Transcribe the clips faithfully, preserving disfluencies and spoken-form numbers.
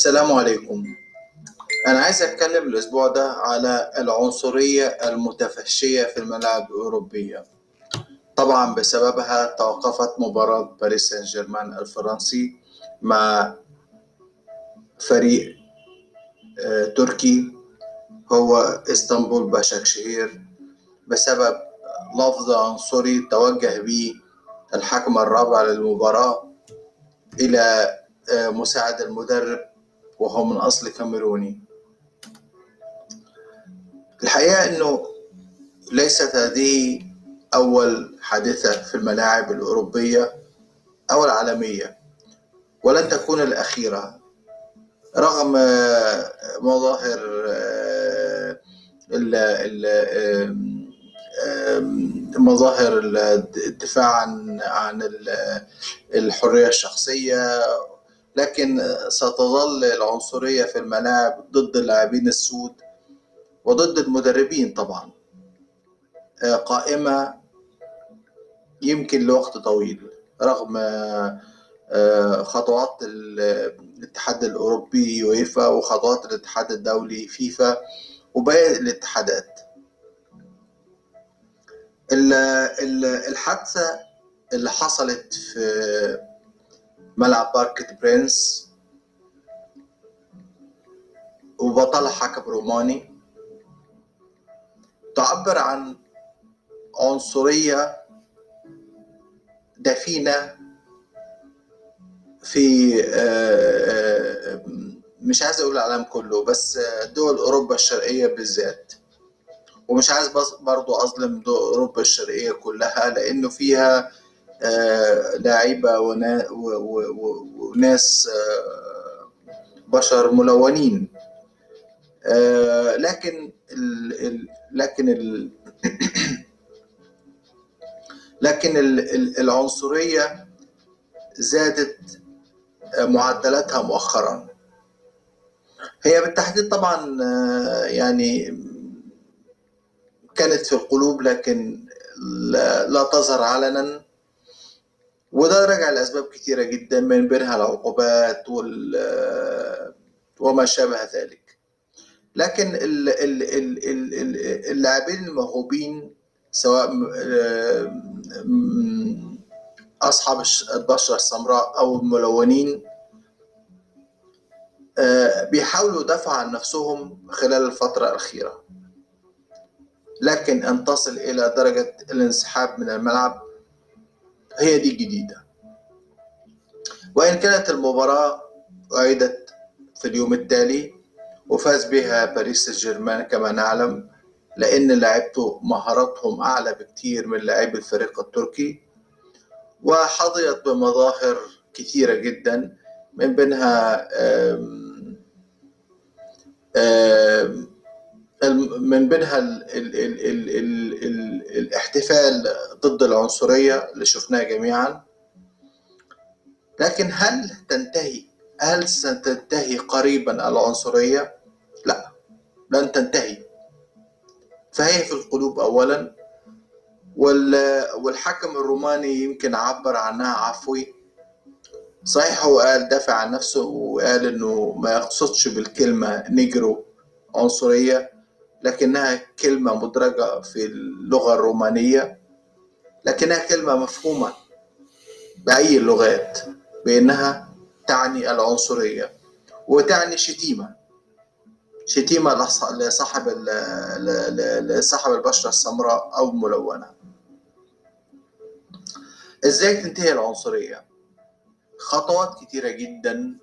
السلام عليكم. أنا عايز أتكلم الأسبوع ده على العنصرية المتفشية في الملاعب الأوروبية. طبعا بسببها توقفت مباراة باريس سان جيرمان الفرنسي مع فريق تركي هو اسطنبول باشاكشهير بسبب لفظ عنصري توجه به الحكم الرابع للمباراة إلى مساعد المدرب وهو من أصل كاميروني. الحقيقة أنه ليست هذه أول حادثة في الملاعب الأوروبية أو العالمية، ولن تكون الأخيرة، رغم مظاهر مظاهر الدفاع عن عن الحرية الشخصية. لكن ستظل العنصرية في الملاعب ضد اللاعبين السود وضد المدربين طبعا قائمة يمكن لوقت طويل، رغم خطوات الاتحاد الأوروبي يويفا وخطوات الاتحاد الدولي فيفا وباقي الاتحادات. الحادثة اللي حصلت في ملعب باركت برينك وبطلها حكم روماني تعبر عن عنصرية دفينة في مش عايز اقول العالم كله بس دول اوروبا الشرقية بالذات، ومش عايز برضو اظلم دول اوروبا الشرقية كلها لانه فيها آه، لاعيبة وناس آه، بشر ملونين، آه، لكن ال ال لكن ال لكن ال العنصرية زادت معدلاتها مؤخرا. هي بالتحديد طبعا آه، يعني كانت في القلوب لكن لا, لا تظهر علنا، وده راجع لأسباب كتيرة جدا من بينها العقوبات وما شابه ذلك. لكن اللاعبين الموهوبين سواء أصحاب البشرة السمراء أو الملونين بيحاولوا دفع عن نفسهم خلال الفترة الأخيرة، لكن أن تصل إلى درجة الانسحاب من الملعب هي دي جديدة. وإن كانت المباراة أعيدت في اليوم التالي وفاز بها باريس سان جيرمان كما نعلم، لأن لاعبته مهاراتهم أعلى بكتير من لاعبي الفريق التركي، وحظيت بمظاهر كثيرة جدا من بينها آم آم من بينها ال ال ال ال ال ال الاحتفال ضد العنصرية اللي شفناها جميعا. لكن هل تنتهي هل ستنتهي قريبا العنصرية؟ لا، لن تنتهي، فهي في القلوب أولا. والحكم الروماني يمكن عبر عنها عفوي، صحيح هو قال دافع عن نفسه وقال انه ما يقصدش بالكلمة نيجرو عنصرية، لكنها كلمة مدرجة في اللغة الرومانية، لكنها كلمة مفهومة بأي اللغات بأنها تعني العنصرية وتعني شتيمة شتيمة لصاحب لصاحب البشرة السمراء أو ملونة. إزاي تنتهي العنصرية؟ خطوات كتيرة جدا،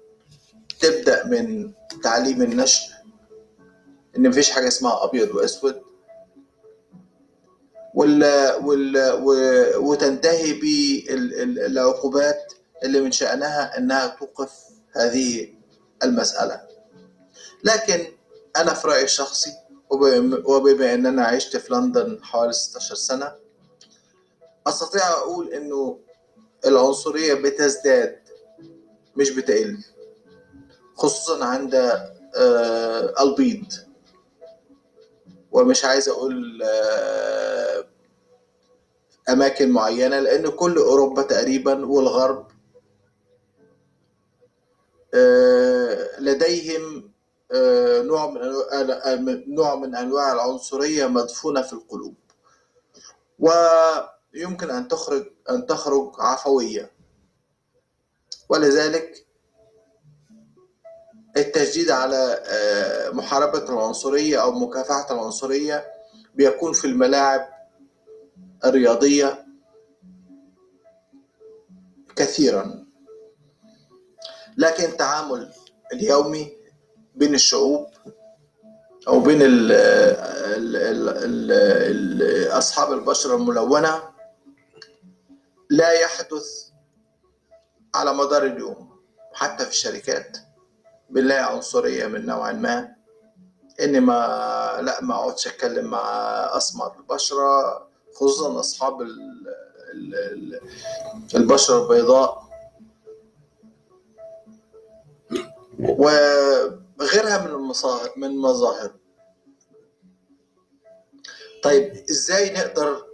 تبدأ من تعليم النشء إن مفيش حاجة اسمها أبيض وأسود، وتنتهي بالعقوبات اللي من شأنها إنها توقف هذه المسألة. لكن أنا في رأيي الشخصي، وبما إن أنا عشت في لندن حوالي ستة عشر سنة، أستطيع أقول إنه العنصرية بتزداد مش بتقل، خصوصا عند البيض، ومش عايز اقول اماكن معينه لان كل اوروبا تقريبا والغرب لديهم نوع من نوع من أنواع العنصرية مدفونة في القلوب، ويمكن أن تخرج أن تخرج عفوية. ولذلك التشديد على محاربة العنصرية أو مكافحة العنصرية بيكون في الملاعب الرياضية كثيرا، لكن التعامل اليومي بين الشعوب أو بين ال ال ال ال ال أصحاب البشرة الملونة لا يحدث على مدار اليوم. حتى في الشركات بالله عنصرية من نوع ما، إني ما لا ما أقعدش أتكلم مع أسمر البشرة، خصوصا أصحاب ال ال البشرة البيضاء وغيرها من المظاهر من مظاهر. طيب ازاي نقدر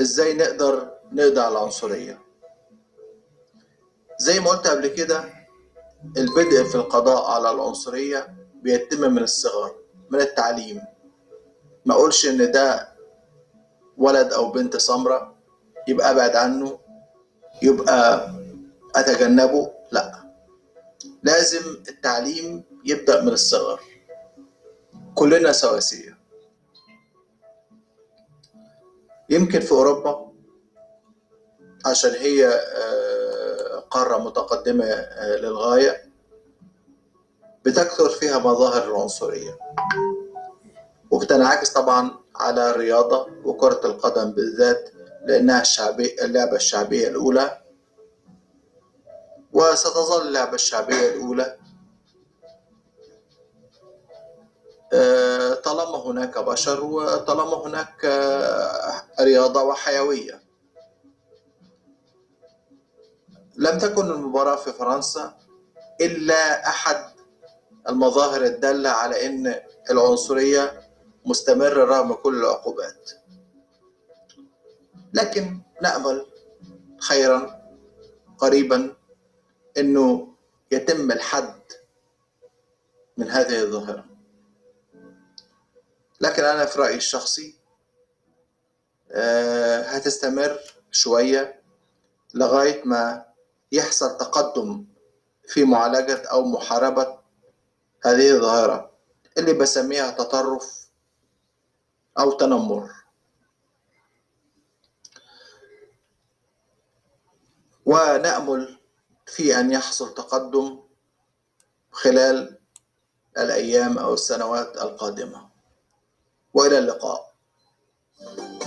ازاي نقدر نقضي على العنصرية؟ زي ما قلت قبل كده، البدء في القضاء على العنصرية بيتم من الصغر، من التعليم. ما اقولش ان ده ولد او بنت سمراء يبقى ابعد عنه، يبقى اتجنبه، لا، لازم التعليم يبدأ من الصغر. كلنا سواسية. يمكن في أوروبا عشان هي قارة متقدمة للغاية بتكثر فيها مظاهر العنصرية، وبتنعكس طبعا على الرياضة وكرة القدم بالذات، لأنها الشعبية، اللعبة الشعبية الأولى، وستظل اللعبة الشعبية الأولى طالما هناك بشر وطالما هناك رياضة وحيوية. لم تكن المباراة في فرنسا إلا أحد المظاهر الدالة على أن العنصرية مستمرة رغم كل العقوبات، لكن نأمل خيرا قريبا أنه يتم الحد من هذه الظاهرة. لكن أنا في رأيي الشخصي هتستمر شوية لغاية ما يحصل تقدم في معالجة أو محاربة هذه الظاهرة اللي بسميها تطرف أو تنمر. ونأمل في أن يحصل تقدم خلال الأيام أو السنوات القادمة. وإلى اللقاء.